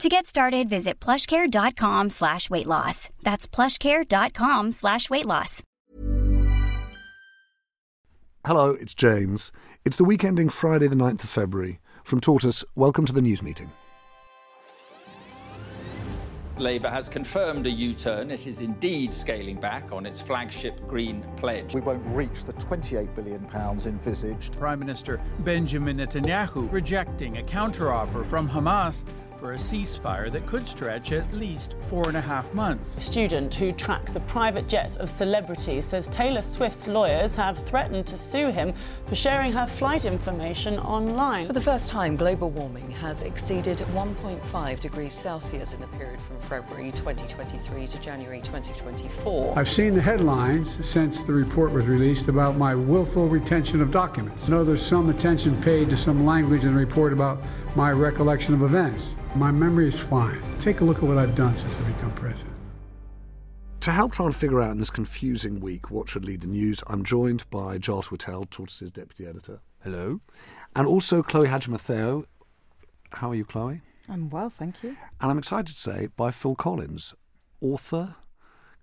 To get started, visit plushcare.com/weightloss. That's plushcare.com/weightloss. Hello, it's James. It's the week ending Friday the 9th of February. From Tortoise, welcome to the news meeting. Labour has confirmed a U-turn. It is indeed scaling back on its flagship Green Pledge. We won't reach the £28 billion envisaged. Prime Minister Benjamin Netanyahu rejecting a counteroffer from Hamas for a ceasefire that could stretch at least 4.5 months. A student who tracks the private jets of celebrities says Taylor Swift's lawyers have threatened to sue him for sharing her flight information online. For the first time, global warming has exceeded 1.5 degrees Celsius in the period from February 2023 to January 2024. I've seen the headlines since the report was released about my willful retention of documents. I know there's some attention paid to some language in the report about my recollection of events. My memory is fine. Take a look at what I've done since I've become president. To help try and figure out in this confusing week what should lead the news, I'm joined by Giles Whittell, Tortoise's deputy editor. Hello. And also Chloe Hadjimatheou. How are you, Chloe? I'm well, thank you. And I'm excited to say, by Phil Collins, author,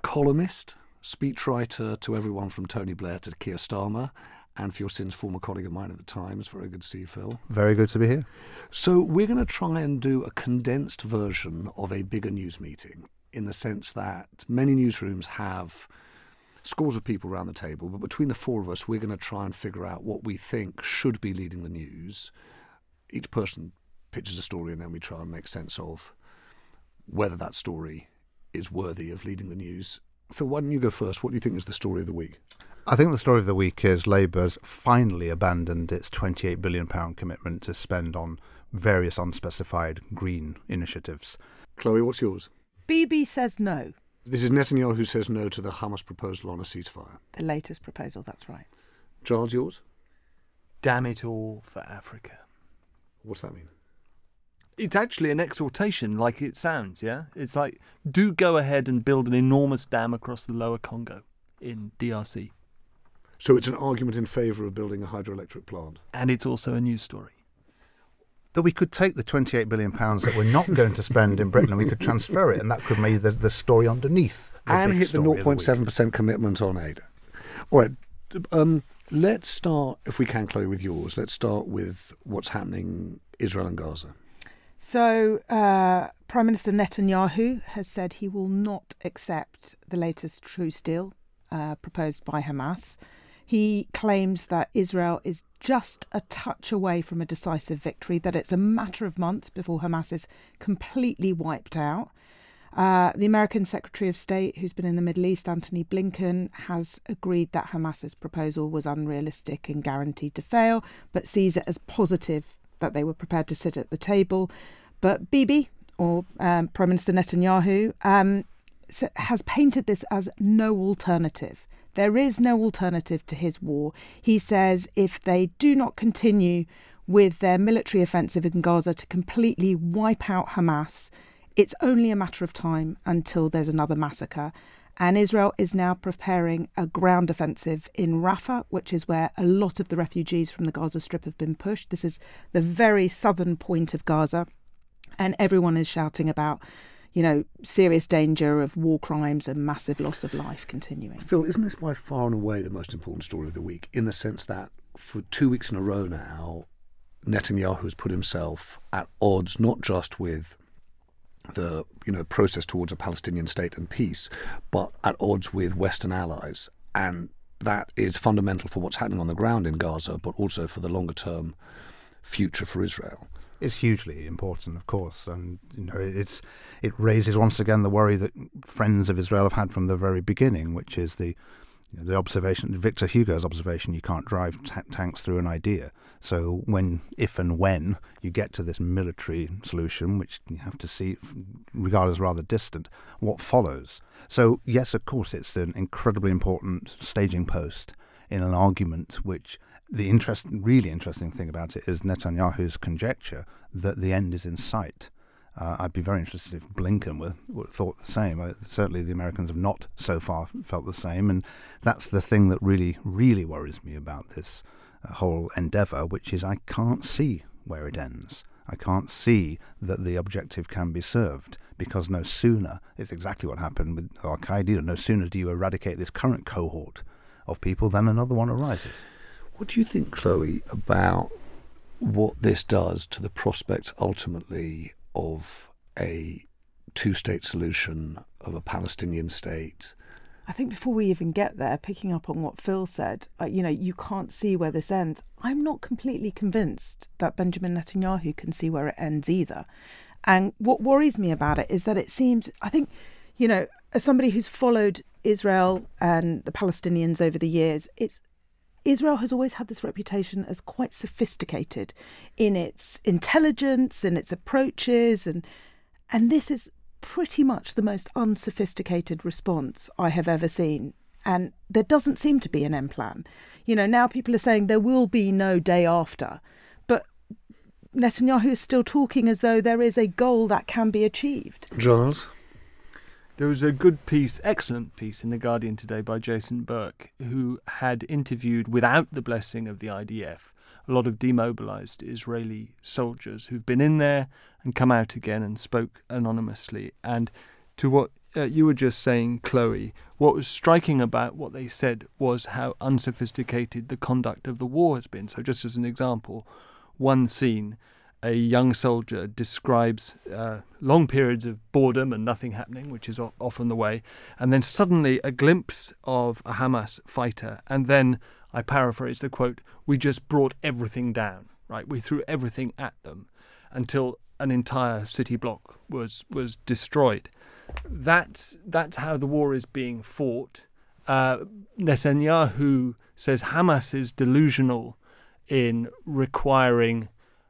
columnist, speechwriter to everyone from Tony Blair to Keir Starmer, and for your sins, former colleague of mine at the Times. Very good to see you, Phil. Very good to be here. So we're going to try and do a condensed version of a bigger news meeting, in the sense that many newsrooms have scores of people around the table, but between the four of us, we're going to try and figure out what we think should be leading the news. Each person pitches a story, and then we try and make sense of whether that story is worthy of leading the news. Phil, why don't you go first? What do you think is the story of the week? I think the story of the week is Labour's finally abandoned its £28 billion commitment to spend on various unspecified green initiatives. Chloe, what's yours? BB says no. This is Netanyahu who says no to the Hamas proposal on a ceasefire. The latest proposal, that's right. Giles, yours? Damn it all for Africa. What's that mean? It's actually an exhortation, like it sounds, yeah? It's like, do go ahead and build an enormous dam across the lower Congo in DRC. So it's an argument in favour of building a hydroelectric plant. And it's also a news story. That we could take the £28 billion that we're not going to spend in Britain and we could transfer it, and that could be the story underneath. And hit the 0.7% commitment on aid. All right, let's start, if we can, Chloe, with yours. Let's start with what's happening in Israel and Gaza. So Prime Minister Netanyahu has said he will not accept the latest truce deal proposed by Hamas. He claims that Israel is just a touch away from a decisive victory, that it's a matter of months before Hamas is completely wiped out. The American Secretary of State, who's been in the Middle East, Antony Blinken, has agreed that Hamas's proposal was unrealistic and guaranteed to fail, but sees it as positive that they were prepared to sit at the table. But Bibi, or Prime Minister Netanyahu, has painted this as no alternative. There is no alternative to his war. He says if they do not continue with their military offensive in Gaza to completely wipe out Hamas, it's only a matter of time until there's another massacre. And Israel is now preparing a ground offensive in Rafah, which is where a lot of the refugees from the Gaza Strip have been pushed. This is the very southern point of Gaza. And everyone is shouting about, you know, serious danger of war crimes and massive loss of life continuing. Phil, isn't this by far and away the most important story of the week, in the sense that for 2 weeks in a row now, Netanyahu has put himself at odds, not just with the process towards a Palestinian state and peace, but at odds with Western allies. And that is fundamental for what's happening on the ground in Gaza, but also for the longer-term future for Israel. It's hugely important, of course, and it raises once again the worry that friends of Israel have had from the very beginning, which is the observation, Victor Hugo's observation, you can't drive tanks through an idea. So if and when you get to this military solution, which you have to see, regarded as rather distant, what follows? So yes, of course, it's an incredibly important staging post in an argument which really interesting thing about it is Netanyahu's conjecture that the end is in sight. I'd be very interested if Blinken thought the same. Certainly the Americans have not so far felt the same, and that's the thing that really, really worries me about this whole endeavour, which is I can't see where it ends. I can't see that the objective can be served, because no sooner, it's exactly what happened with Al-Qaeda, no sooner do you eradicate this current cohort of people than another one arises. What do you think, Chloe, about what this does to the prospects ultimately of a two-state solution, of a Palestinian state? I think before we even get there, picking up on what Phil said, you can't see where this ends. I'm not completely convinced that Benjamin Netanyahu can see where it ends either. And what worries me about it is that it seems, I think, as somebody who's followed Israel and the Palestinians over the years, Israel has always had this reputation as quite sophisticated in its intelligence and its approaches. And this is pretty much the most unsophisticated response I have ever seen. And there doesn't seem to be an end plan. Now people are saying there will be no day after. But Netanyahu is still talking as though there is a goal that can be achieved. Giles? There was a good piece, excellent piece, in The Guardian today by Jason Burke, who had interviewed, without the blessing of the IDF, a lot of demobilised Israeli soldiers who've been in there and come out again and spoke anonymously. And to what you were just saying, Chloe, what was striking about what they said was how unsophisticated the conduct of the war has been. So just as an example, one scene, a young soldier describes long periods of boredom and nothing happening, which is often the way, and then suddenly a glimpse of a Hamas fighter, and then, I paraphrase the quote, we just brought everything down, right? We threw everything at them until an entire city block was destroyed. That's how the war is being fought. Netanyahu says Hamas is delusional in requiring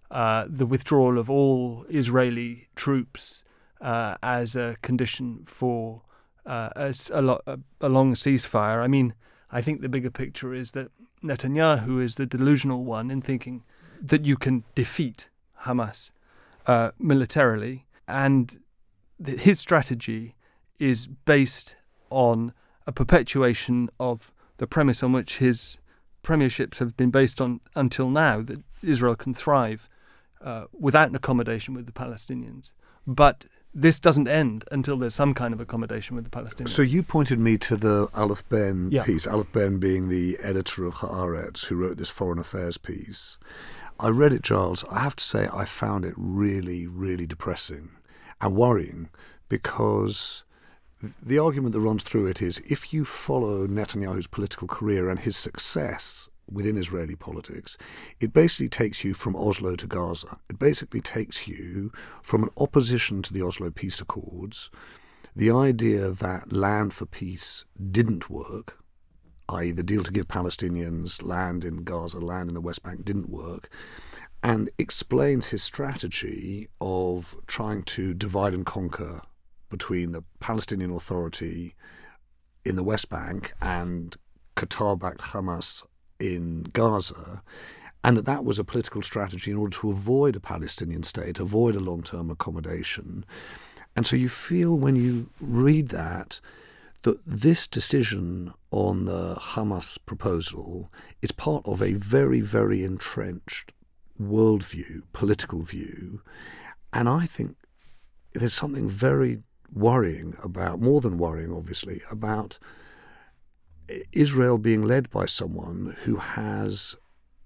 the withdrawal of all Israeli troops as a condition for a long ceasefire. I mean, I think the bigger picture is that Netanyahu is the delusional one in thinking that you can defeat Hamas militarily. And his strategy is based on a perpetuation of the premise on which his premierships have been based on until now, that Israel can thrive without an accommodation with the Palestinians. But this doesn't end until there's some kind of accommodation with the Palestinians. So you pointed me to the Aluf Ben piece, Aluf Ben being the editor of Haaretz, who wrote this foreign affairs piece. I read it, Giles. I have to say I found it really, really depressing and worrying, because the argument that runs through it is if you follow Netanyahu's political career and his success within Israeli politics, it basically takes you from Oslo to Gaza. It basically takes you from an opposition to the Oslo Peace Accords, the idea that land for peace didn't work, i.e. the deal to give Palestinians land in Gaza, land in the West Bank didn't work, and explains his strategy of trying to divide and conquer between the Palestinian Authority in the West Bank and Qatar-backed Hamas in Gaza, and that was a political strategy in order to avoid a Palestinian state, avoid a long-term accommodation. And so you feel when you read that this decision on the Hamas proposal is part of a very, very entrenched worldview, political view. And I think there's something very worrying about, more than worrying, obviously, about Israel being led by someone who has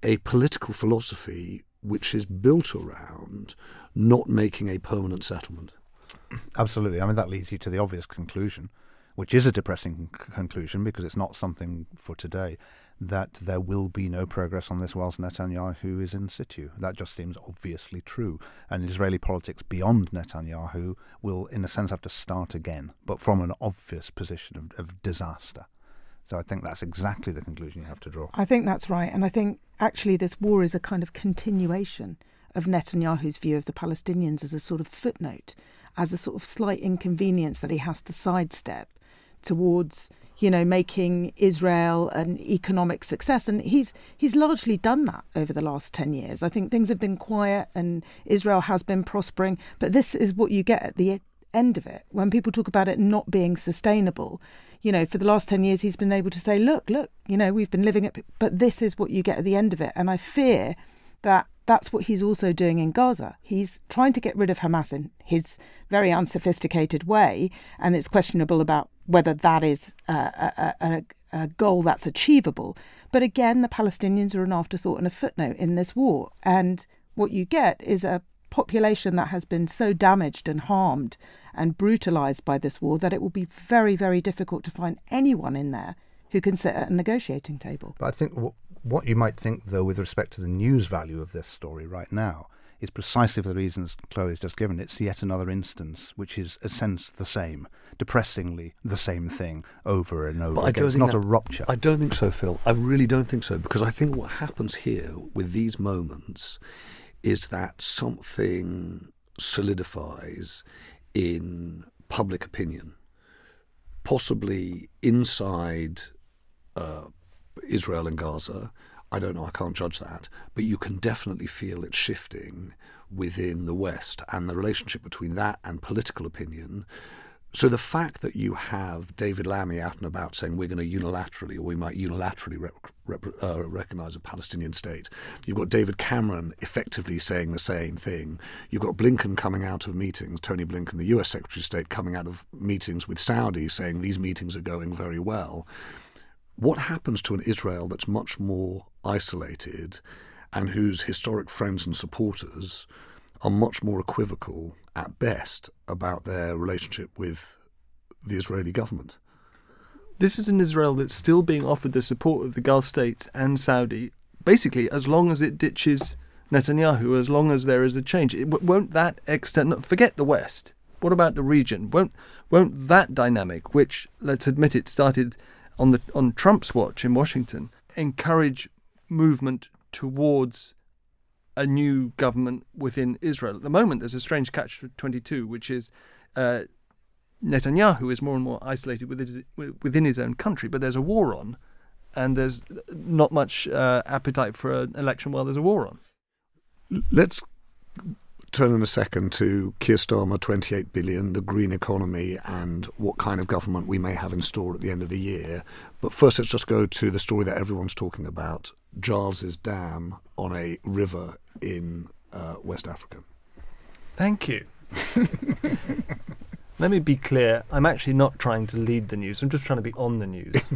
a political philosophy which is built around not making a permanent settlement. Absolutely. I mean, that leads you to the obvious conclusion, which is a depressing conclusion because it's not something for today, that there will be no progress on this whilst Netanyahu is in situ. That just seems obviously true. And Israeli politics beyond Netanyahu will, in a sense, have to start again, but from an obvious position of disaster. So I think that's exactly the conclusion you have to draw. I think that's right. And I think actually this war is a kind of continuation of Netanyahu's view of the Palestinians as a sort of footnote, as a sort of slight inconvenience that he has to sidestep towards, you know, making Israel an economic success. And he's largely done that over the last 10 years. I think things have been quiet and Israel has been prospering. But this is what you get at the end of it. When people talk about it not being sustainable, you know, for the last 10 years, he's been able to say, look, you know, we've been living it. But this is what you get at the end of it. And I fear that that's what he's also doing in Gaza. He's trying to get rid of Hamas in his very unsophisticated way. And it's questionable about whether that is a goal that's achievable. But again, the Palestinians are an afterthought and a footnote in this war. And what you get is a population that has been so damaged and harmed and brutalised by this war that it will be very, very difficult to find anyone in there who can sit at a negotiating table. But I think what you might think, though, with respect to the news value of this story right now is precisely for the reasons Chloe's just given. It's yet another instance, which is, in a sense, the same, depressingly the same thing over and over again. It's not a rupture. I don't think so, Phil. I really don't think so, because I think what happens here with these moments is that something solidifies in public opinion, possibly inside Israel and Gaza. I don't know, I can't judge that, but you can definitely feel it shifting within the West and the relationship between that and political opinion. So the fact that you have David Lammy out and about saying we're going to unilaterally, or we might unilaterally recognise a Palestinian state. You've got David Cameron effectively saying the same thing. You've got Blinken coming out of meetings, Tony Blinken, the US Secretary of State, coming out of meetings with Saudi saying these meetings are going very well. What happens to an Israel that's much more isolated and whose historic friends and supporters are much more equivocal at best about their relationship with the Israeli government? This is an Israel that's still being offered the support of the Gulf states and Saudi, basically, as long as it ditches Netanyahu, as long as there is a change. Won't that extend? Forget the West. What about the region? Won't that dynamic, which, let's admit it, started on Trump's watch in Washington, encourage movement towards a new government within Israel? At the moment, there's a strange catch-22, which is Netanyahu is more and more isolated within his own country, but there's a war on, and there's not much appetite for an election while there's a war on. Let's turn in a second to Keir Starmer, 28 billion, the green economy, and what kind of government we may have in store at the end of the year. But first, let's just go to the story that everyone's talking about, Giles's dam on a river in West Africa. Thank you. Let me be clear. I'm actually not trying to lead the news. I'm just trying to be on the news.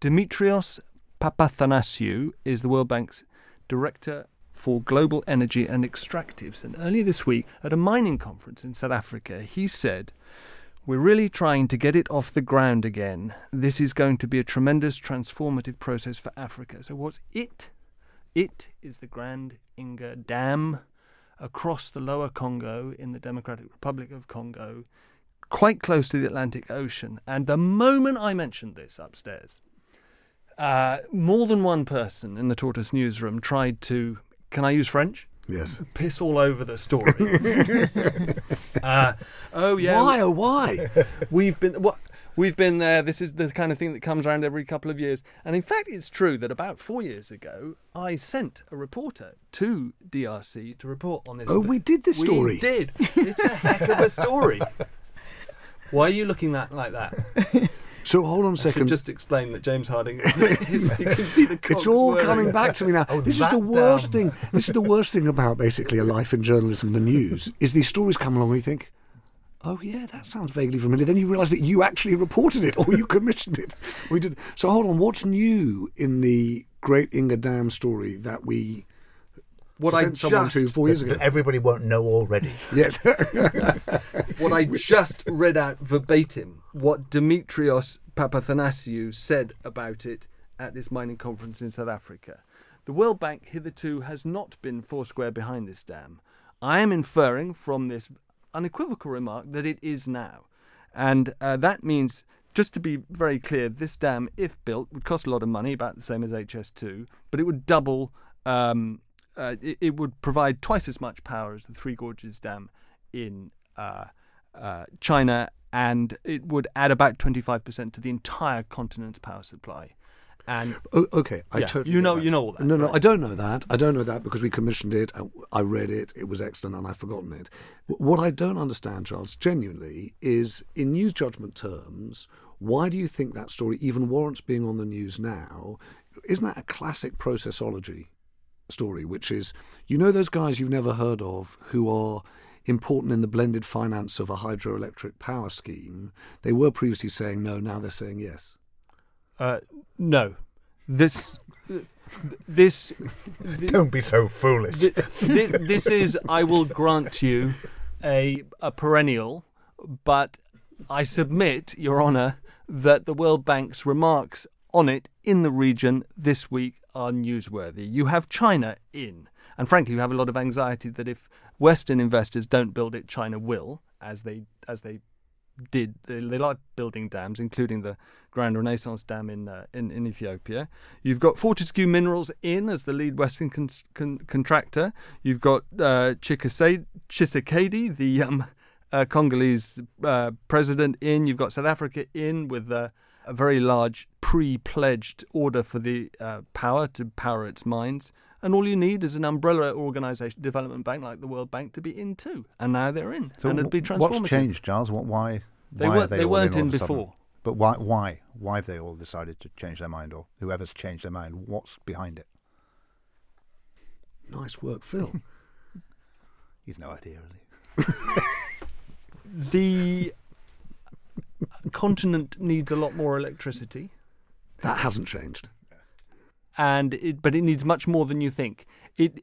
Dimitrios Papathanasiu is the World Bank's director for global energy and extractives. And earlier this week, at a mining conference in South Africa, he said, "We're really trying to get it off the ground again. This is going to be a tremendous transformative process for Africa." So what's it? It is the Grand Inga Dam across the lower Congo in the Democratic Republic of Congo, quite close to the Atlantic Ocean. And the moment I mentioned this upstairs, more than one person in the Tortoise newsroom tried to, can I use French? Yes. Piss all over the story. Oh yeah. Why? Oh why? We've been there. This is the kind of thing that comes around every couple of years. And in fact, it's true that about 4 years ago, I sent a reporter to DRC to report on this. Oh, we did this story. We did. It's a heck of a story. Why are you looking like that? So hold on a second. I should just explain that James Harding, you can see the cogs. It's all coming back to me now. Oh, this is the worst thing. This is the worst thing about basically a life in journalism, the news, is these stories come along and you think, oh yeah, that sounds vaguely familiar. Then you realise that you actually reported it or you commissioned it. We did. So hold on, what's new in the Great Inga Dam story that we what I just, someone to 4 years ago. That everybody won't know already. Yes. What I just read out verbatim, what Dimitrios Papathanasiu said about it at this mining conference in South Africa. The World Bank hitherto has not been foursquare behind this dam. I am inferring from this unequivocal remark that it is now. And that means, just to be very clear, this dam, if built, would cost a lot of money, about the same as HS2, but it would double... it would provide twice as much power as the Three Gorges Dam in China, and it would add about 25% to the entire continent's power supply. And totally you know all that. No, right? I don't know that. I don't know that because we commissioned it. I read it. It was excellent, and I've forgotten it. What I don't understand, Charles, genuinely, is in news judgment terms, why do you think that story even warrants being on the news now? Isn't that a classic processology story, which is, you know, those guys you've never heard of who are important in the blended finance of a hydroelectric power scheme? They were previously saying no, now they're saying yes. No. This don't be so foolish. This is, I will grant you, a perennial, but I submit, Your Honour, that the World Bank's remarks on it in the region this week are newsworthy. You have China in, and frankly, you have a lot of anxiety that if Western investors don't build it, China will, as they did. They like building dams, including the Grand Renaissance Dam in Ethiopia. You've got Fortescue Minerals in as the lead Western contractor. You've got Tshisekedi, the Congolese president, in. You've got South Africa in with the a very large pre-pledged order for the power to power its mines. And all you need is an umbrella organisation, development bank like the World Bank, to be in too. And now they're in. So and it'd be transformative. What's changed, Giles? Why they weren't in before. But why? Why have they all decided to change their mind, or whoever's changed their mind? What's behind it? Nice work, Phil. You've no idea, really. The continent needs a lot more electricity. That hasn't changed. But it needs much more than you think.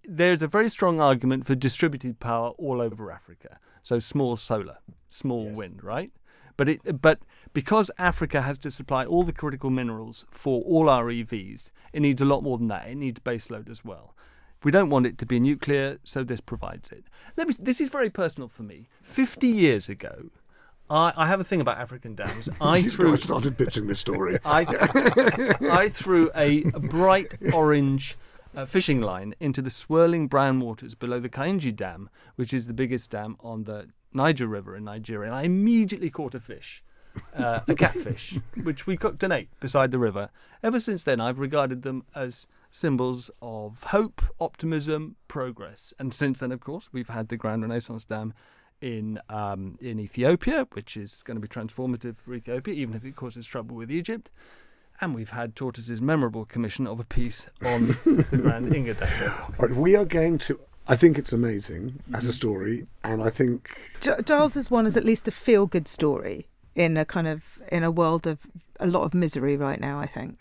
There's a very strong argument for distributed power all over Africa. So small solar, small wind, right? But because Africa has to supply all the critical minerals for all our EVs, it needs a lot more than that. It needs baseload as well. We don't want it to be nuclear, so this provides it. This is very personal for me. 50 years ago, I have a thing about African dams. I started pitching this story. I threw a bright orange fishing line into the swirling brown waters below the Kainji Dam, which is the biggest dam on the Niger River in Nigeria. And I immediately caught a fish, a catfish, which we cooked and ate beside the river. Ever since then, I've regarded them as symbols of hope, optimism, progress. And since then, of course, we've had the Grand Renaissance Dam in Ethiopia, which is going to be transformative for Ethiopia, even if it causes trouble with Egypt. And we've had Tortoise's memorable commission of a piece on the Grand Inga Dam. All right, we are going to... I think it's amazing as a story, and I think... Giles's one is at least a feel-good story in a world of a lot of misery right now, I think.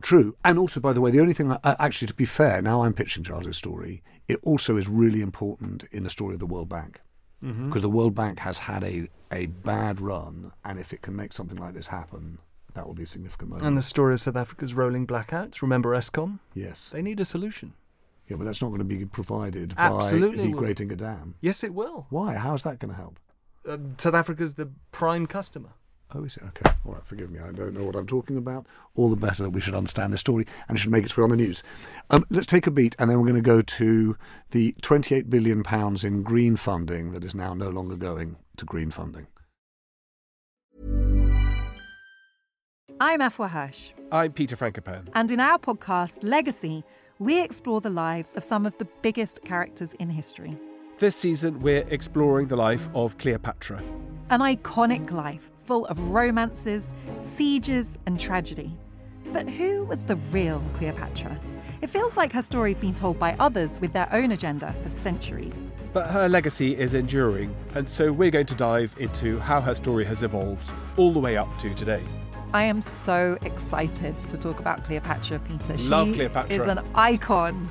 True. And also, by the way, the only thing, actually, to be fair, now I'm pitching Giles's story, it also is really important in the story of the World Bank. Because the World Bank has had a bad run, and if it can make something like this happen, that will be a significant moment. And the story of South Africa's rolling blackouts, remember ESCOM? Yes. They need a solution. Yeah, but that's not going to be provided by degrading a dam. Yes, it will. Why? How is that going to help? South Africa's the prime customer. Oh, is it? Okay. All right, forgive me. I don't know what I'm talking about. All the better that we should understand this story and it should make its way on the news. Let's take a beat and then we're going to go to the £28 billion in green funding that is now no longer going to green funding. I'm Afua Hirsch. I'm Peter Frankopan. And in our podcast, Legacy, we explore the lives of some of the biggest characters in history. This season, we're exploring the life of Cleopatra. An iconic life full of romances, sieges and tragedy. But who was the real Cleopatra? It feels like her story's been told by others with their own agenda for centuries. But her legacy is enduring, and so we're going to dive into how her story has evolved all the way up to today. I am so excited to talk about Cleopatra, Peter. Love Cleopatra. She is an icon.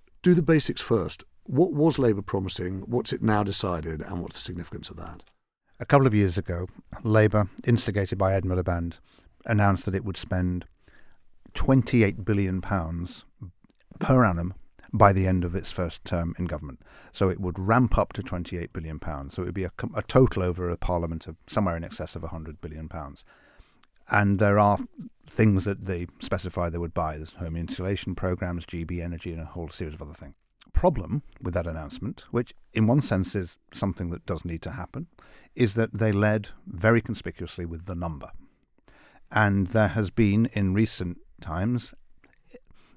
do the basics first. What was Labour promising? What's it now decided? And what's the significance of that? A couple of years ago, Labour, instigated by Ed Miliband, announced that it would spend £28 billion per annum by the end of its first term in government. So it would ramp up to £28 billion. So it would be a total over a parliament of somewhere in excess of £100 billion. And there are things that they specify they would buy. There's home insulation programs, GB Energy, and a whole series of other things. Problem with that announcement, which in one sense is something that does need to happen, is that they led very conspicuously with the number. And there has been, in recent times,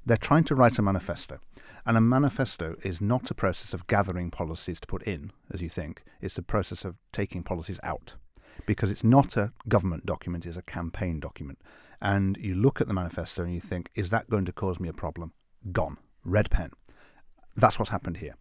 they're trying to write a manifesto. And a manifesto is not a process of gathering policies to put in, as you think. It's a process of taking policies out, because it's not a government document, it's a campaign document. And you look at the manifesto and you think, is that going to cause me a problem? Gone. Red pen. That's what's happened here.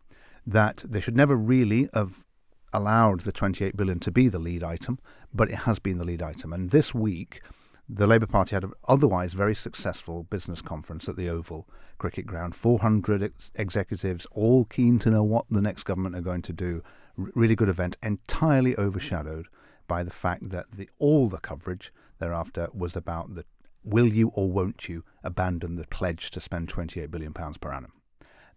That they should never really have allowed the £28 billion to be the lead item, but it has been the lead item. And this week, the Labour Party had an otherwise very successful business conference at the Oval cricket ground. 400 executives, all keen to know what the next government are going to do. Really good event, entirely overshadowed by the fact that all the coverage thereafter was about the will you or won't you abandon the pledge to spend £28 billion per annum.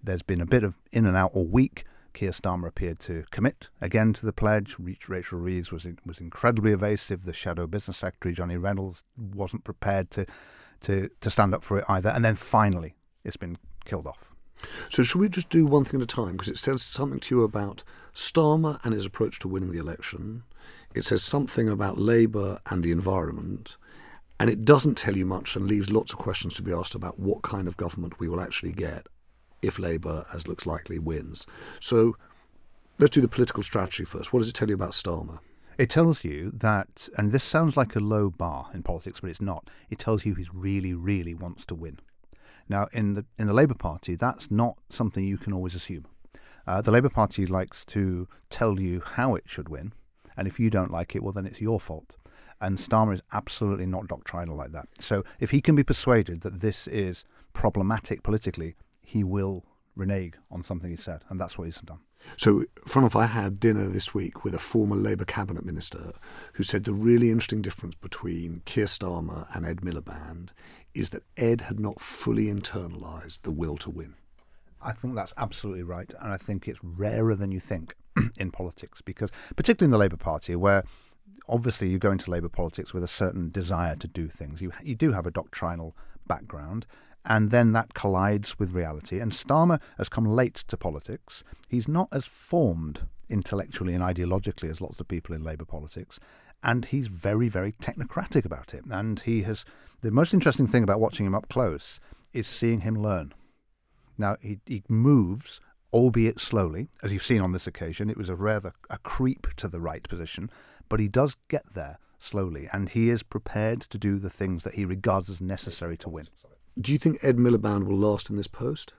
There's been a bit of in and out all week. Keir Starmer appeared to commit again to the pledge. Rachel Reeves was incredibly evasive. The shadow business secretary, Johnny Reynolds, wasn't prepared to stand up for it either. And then finally, it's been killed off. So should we just do one thing at a time? Because it says something to you about Starmer and his approach to winning the election. It says something about Labour and the environment. And it doesn't tell you much and leaves lots of questions to be asked about what kind of government we will actually get if Labour, as looks likely, wins. So let's do the political strategy first. What does it tell you about Starmer? It tells you that, and this sounds like a low bar in politics, but it's not. It tells you he really, really wants to win. Now, in the Labour Party, that's not something you can always assume. The Labour Party likes to tell you how it should win, and if you don't like it, well, then it's your fault. And Starmer is absolutely not doctrinal like that. So if he can be persuaded that this is problematic politically, he will renege on something he said, and that's what he's done. So, Frank, I had dinner this week with a former Labour cabinet minister who said the really interesting difference between Keir Starmer and Ed Miliband is that Ed had not fully internalised the will to win. I think that's absolutely right, and I think it's rarer than you think in politics, because particularly in the Labour Party, where obviously you go into Labour politics with a certain desire to do things. You do have a doctrinal background, and then that collides with reality. And Starmer has come late to politics. He's not as formed intellectually and ideologically as lots of people in Labour politics. And he's very, very technocratic about it. And the most interesting thing about watching him up close is seeing him learn. Now, he moves, albeit slowly, as you've seen on this occasion. It was a rather creep to the right position, but he does get there slowly. And he is prepared to do the things that he regards as necessary to win. Do you think Ed Miliband will last in this post?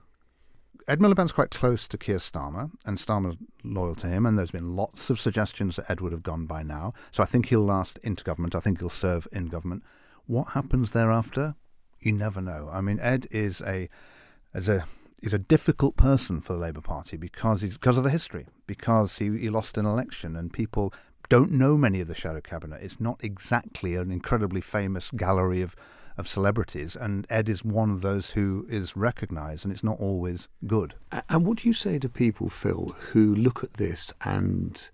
Ed Miliband's quite close to Keir Starmer, and Starmer's loyal to him, and there's been lots of suggestions that Ed would have gone by now. So I think he'll last into government. I think he'll serve in government. What happens thereafter? You never know. I mean, Ed is a difficult person for the Labour Party because of the history, because he lost an election, and people don't know many of the shadow cabinet. It's not exactly an incredibly famous gallery of celebrities, and Ed is one of those who is recognised, and it's not always good. And what do you say to people, Phil, who look at this and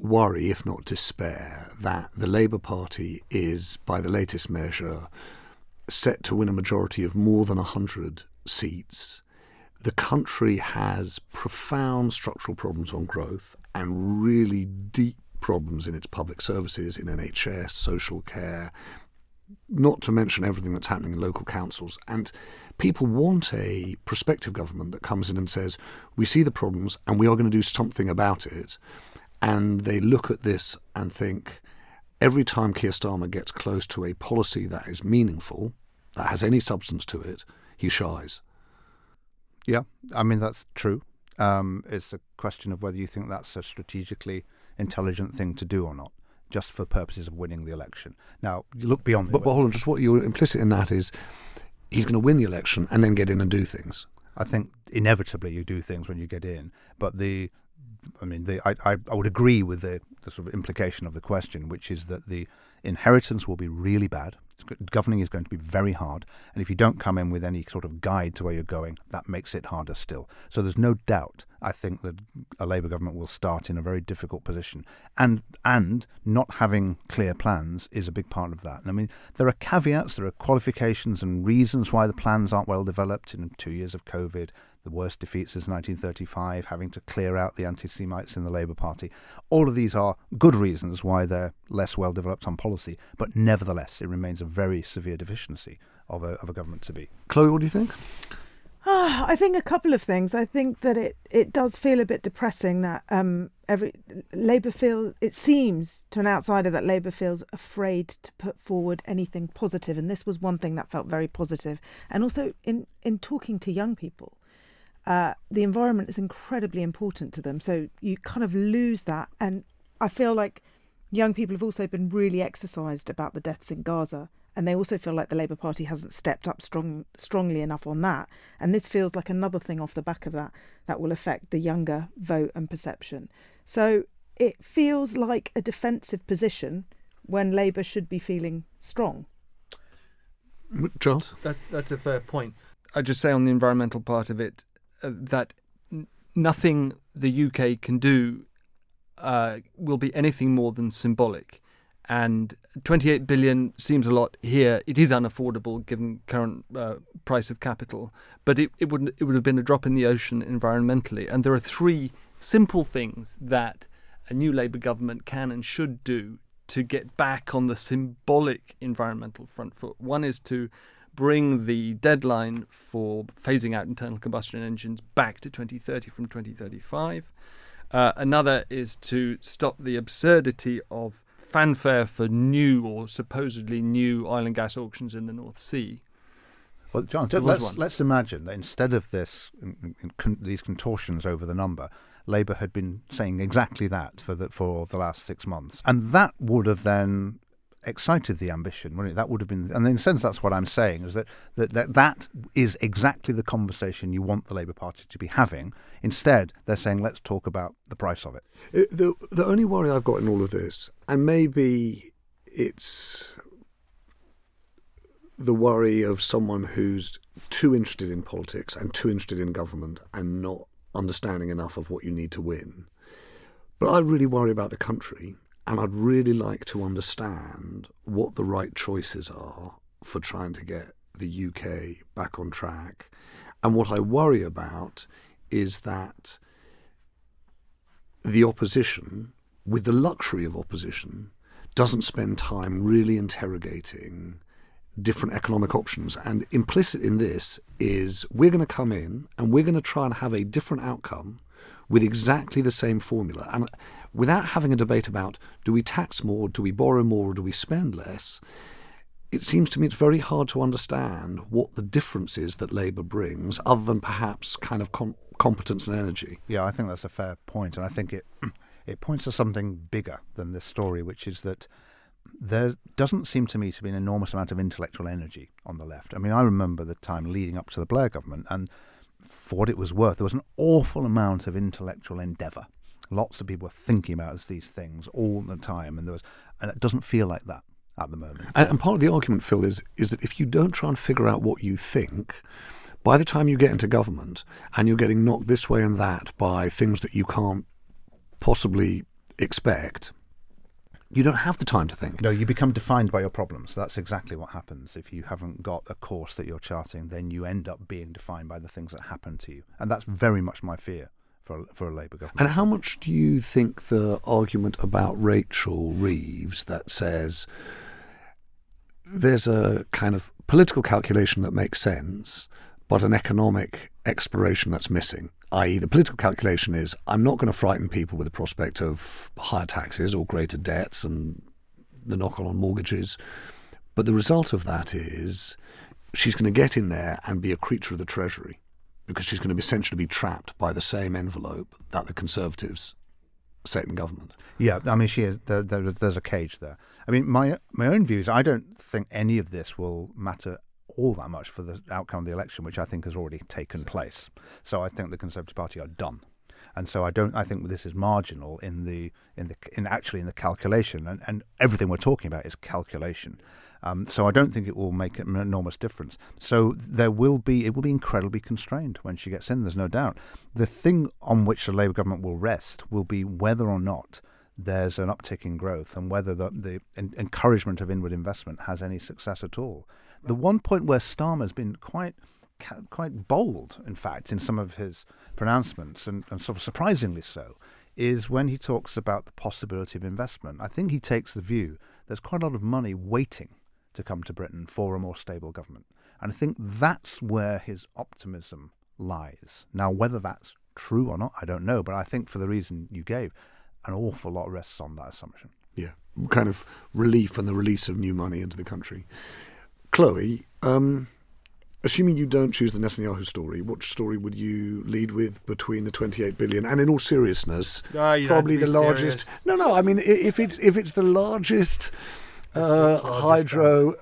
worry, if not despair, that the Labour Party is, by the latest measure, set to win a majority of more than 100 seats? The country has profound structural problems on growth and really deep problems in its public services, in NHS, social care, not to mention everything that's happening in local councils. And people want a prospective government that comes in and says, we see the problems and we are going to do something about it. And they look at this and think, every time Keir Starmer gets close to a policy that is meaningful, that has any substance to it, he shies. Yeah, I mean, that's true. It's a question of whether you think that's a strategically intelligent thing to do or not, just for purposes of winning the election. Now, you look beyond that. But hold on, just what you're implicit in that is he's going to win the election and then get in and do things. I think inevitably you do things when you get in, but I would agree with the sort of implication of the question, which is that the inheritance will be really bad. Governing is going to be very hard. And if you don't come in with any sort of guide to where you're going, that makes it harder still. So there's no doubt, I think, that a Labour government will start in a very difficult position. And not having clear plans is a big part of that. And I mean, there are caveats, there are qualifications and reasons why the plans aren't well developed in 2 years of COVID, the worst defeat since 1935, having to clear out the anti-Semites in the Labour Party. All of these are good reasons why they're less well developed on policy, but nevertheless, it remains a very severe deficiency of a government to be. Chloe, what do you think? I think a couple of things. I think that it does feel a bit depressing that it seems to an outsider that Labour feels afraid to put forward anything positive. And this was one thing that felt very positive. And also in talking to young people, the environment is incredibly important to them. So you kind of lose that. And I feel like young people have also been really exercised about the deaths in Gaza. And they also feel like the Labour Party hasn't stepped up strongly enough on that. And this feels like another thing off the back of that will affect the younger vote and perception. So it feels like a defensive position when Labour should be feeling strong. Charles? That's a fair point. I'd just say on the environmental part of it, that nothing the UK can do will be anything more than symbolic. And 28 billion seems a lot here. It is unaffordable given current price of capital, but it would have been a drop in the ocean environmentally. And there are three simple things that a new Labour government can and should do to get back on the symbolic environmental front foot. One is to bring the deadline for phasing out internal combustion engines back to 2030 from 2035. Another is to stop the absurdity of fanfare for new or supposedly new oil and gas auctions in the North Sea. Well, John, let's imagine that instead of this, these contortions over the number, Labour had been saying exactly that for the last 6 months. And that would have then excited the ambition, wouldn't it? That would have been, and in a sense that's what I'm saying, is that is exactly the conversation you want the Labour Party to be having. Instead they're saying, let's talk about the price of it. The only worry I've got in all of this, and maybe it's the worry of someone who's too interested in politics and too interested in government and not understanding enough of what you need to win, but I really worry about the country. And I'd really like to understand what the right choices are for trying to get the UK back on track. And what I worry about is that the opposition, with the luxury of opposition, doesn't spend time really interrogating different economic options. And implicit in this is we're going to come in and we're going to try and have a different outcome with exactly the same formula. And without having a debate about, do we tax more, do we borrow more, or do we spend less, it seems to me it's very hard to understand what the difference is that Labour brings, other than perhaps kind of competence and energy. Yeah, I think that's a fair point. And I think it points to something bigger than this story, which is that there doesn't seem to me to be an enormous amount of intellectual energy on the left. I mean, I remember the time leading up to the Blair government, and for what it was worth, there was an awful amount of intellectual endeavour. Lots of people were thinking about these things all the time, and it doesn't feel like that at the moment. And part of the argument, Phil, is that if you don't try and figure out what you think, by the time you get into government and you're getting knocked this way and that by things that you can't possibly expect, you don't have the time to think. No, you become defined by your problems. That's exactly what happens. If you haven't got a course that you're charting, then you end up being defined by the things that happen to you. And that's very much my fear for a Labour government. And how much do you think the argument about Rachel Reeves that says there's a kind of political calculation that makes sense, but an economic exploration that's missing, i.e. the political calculation is, I'm not going to frighten people with the prospect of higher taxes or greater debts and the knock-on on mortgages. But the result of that is she's going to get in there and be a creature of the Treasury, because she's going to be essentially be trapped by the same envelope that the Conservatives set in government. Yeah, I mean, she is, there's a cage there. I mean, my own view is I don't think any of this will matter all that much for the outcome of the election, which I think has already taken place. So I think the Conservative Party are done, and so I think this is marginal in the calculation, and everything we're talking about is calculation. So I don't think it will make an enormous difference. So it will be incredibly constrained when she gets in. There's no doubt. The thing on which the Labour government will rest will be whether or not there's an uptick in growth and whether the encouragement of inward investment has any success at all. The one point where Starmer's been quite bold, in fact, in some of his pronouncements, and sort of surprisingly so, is when he talks about the possibility of investment. I think he takes the view there's quite a lot of money waiting to come to Britain for a more stable government. And I think that's where his optimism lies. Now, whether that's true or not, I don't know. But I think for the reason you gave, an awful lot rests on that assumption. Yeah, kind of relief and the release of new money into the country. Chloe, assuming you don't choose the Netanyahu story, what story would you lead with between the 28 billion and, in all seriousness, probably the largest? Serious. No. I mean, if it's the largest hydro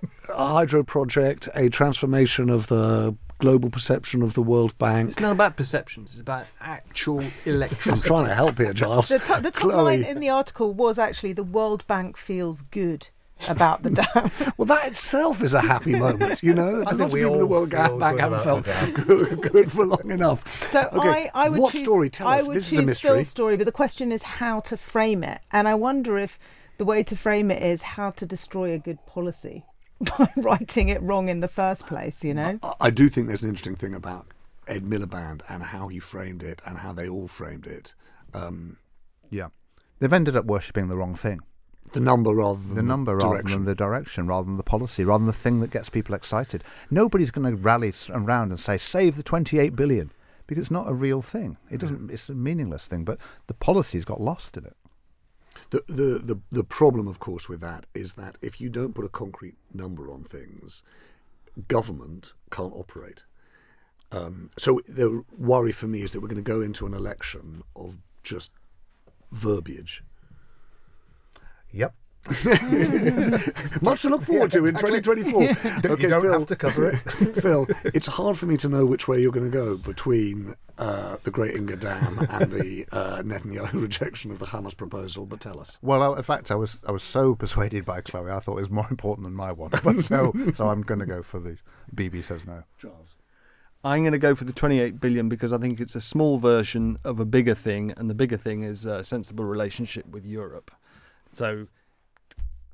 project, a transformation of the global perception of the World Bank. It's not about perceptions, it's about actual electricity. I'm trying to help here, Giles. The top line in the article was actually, the World Bank feels good about the dam. Well, that itself is a happy moment, you know. I think we all in the World Bank haven't felt good for long enough. So okay, I would choose a mystery. Phil's story, but the question is how to frame it. And I wonder if the way to frame it is how to destroy a good policy by writing it wrong in the first place, you know? I do think there's an interesting thing about Ed Miliband and how he framed it and how they all framed it. Yeah. They've ended up worshipping the wrong thing. The number rather than the direction, rather than the policy, rather than the thing that gets people excited. Nobody's going to rally around and say, save the 28 billion, because it's not a real thing. It's a meaningless thing, but the policy's got lost in it. The problem, of course, with that is that if you don't put a concrete number on things, government can't operate. So the worry for me is that we're going to go into an election of just verbiage. Yep. Much to look forward to in 2024. You don't have to cover it. Phil, it's hard for me to know which way you're going to go between the Great Inga Dam and the Netanyahu rejection of the Hamas proposal, but tell us. Well, in fact, I was so persuaded by Chloe, I thought it was more important than my one. But so I'm going to go for the BB says no. Charles? I'm going to go for the 28 billion because I think it's a small version of a bigger thing, and the bigger thing is a sensible relationship with Europe. So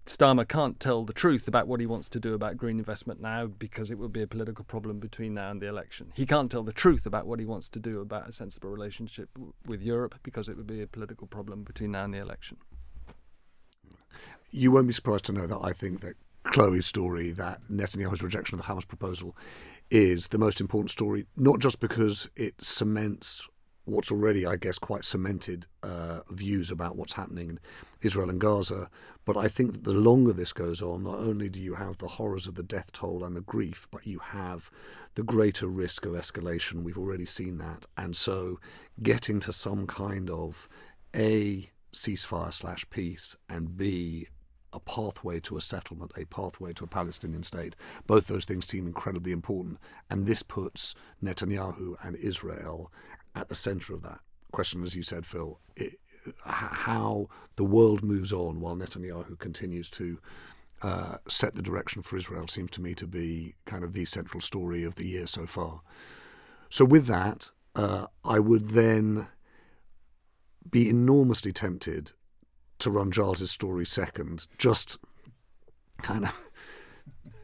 Starmer can't tell the truth about what he wants to do about green investment now, because it would be a political problem between now and the election. He can't tell the truth about what he wants to do about a sensible relationship with Europe, because it would be a political problem between now and the election. You won't be surprised to know that I think that Chloe's story, that Netanyahu's rejection of the Hamas proposal, is the most important story, not just because it cements what's already, I guess, quite cemented views about what's happening in Israel and Gaza. But I think that the longer this goes on, not only do you have the horrors of the death toll and the grief, but you have the greater risk of escalation. We've already seen that. And so getting to some kind of A, ceasefire/peace, and B, a pathway to a settlement, a pathway to a Palestinian state. Both those things seem incredibly important. And this puts Netanyahu and Israel at the centre of that question, as you said, Phil, how the world moves on while Netanyahu continues to set the direction for Israel seems to me to be kind of the central story of the year so far. So with that, I would then be enormously tempted to run Giles' story second, just kind of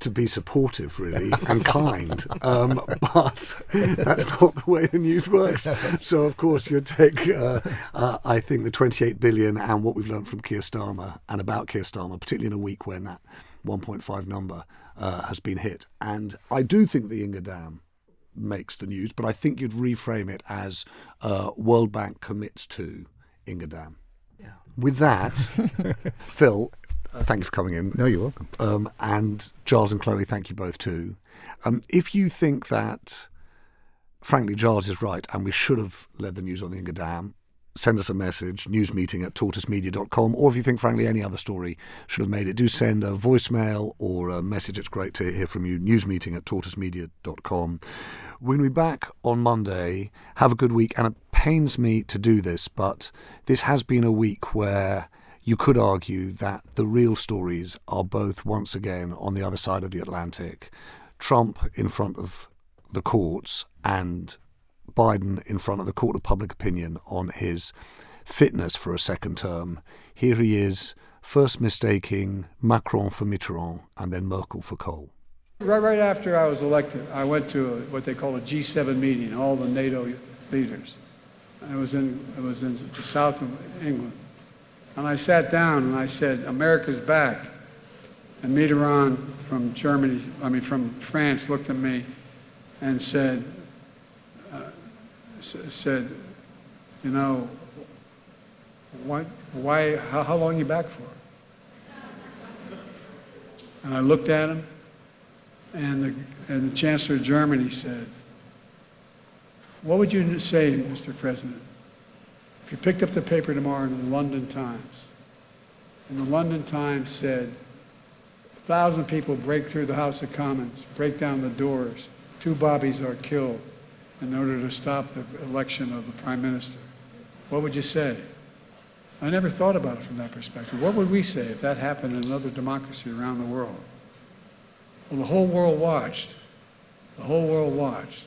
to be supportive, really, and kind. But that's not the way the news works. So, of course, you'd take, I think, the 28 billion and what we've learned from Keir Starmer and about Keir Starmer, particularly in a week when that 1.5 number has been hit. And I do think the Inga Dam makes the news, but I think you'd reframe it as World Bank commits to Inga Dam. Yeah. With that, Phil, thank you for coming in. No, you're welcome. And Giles and Chloe, thank you both too. If you think that, frankly, Giles is right and we should have led the news on the Inga Dam, send us a message, newsmeeting@tortoisemedia.com, or if you think, frankly, any other story should have made it, do send a voicemail or a message. It's great to hear from you, newsmeeting@tortoisemedia.com. We'll be back on Monday. Have a good week. And it pains me to do this, but this has been a week where you could argue that the real stories are both once again on the other side of the Atlantic. Trump in front of the courts and Biden in front of the court of public opinion on his fitness for a second term. Here he is, first mistaking Macron for Mitterrand and then Merkel for Kohl. Right after I was elected, I went to what they call a G7 meeting, all the NATO leaders. It was in the south of England. And I sat down and I said, America's back. And Mitterrand from France looked at me and said, you know, why, how long are you back for? And I looked at him, and the Chancellor of Germany said, what would you say, Mr. President, if you picked up the paper tomorrow in the London Times, and the London Times said, 1,000 people break through the House of Commons, break down the doors, 2 bobbies are killed, in order to stop the election of the Prime Minister. What would you say? I never thought about it from that perspective. What would we say if that happened in another democracy around the world? Well, the whole world watched. The whole world watched.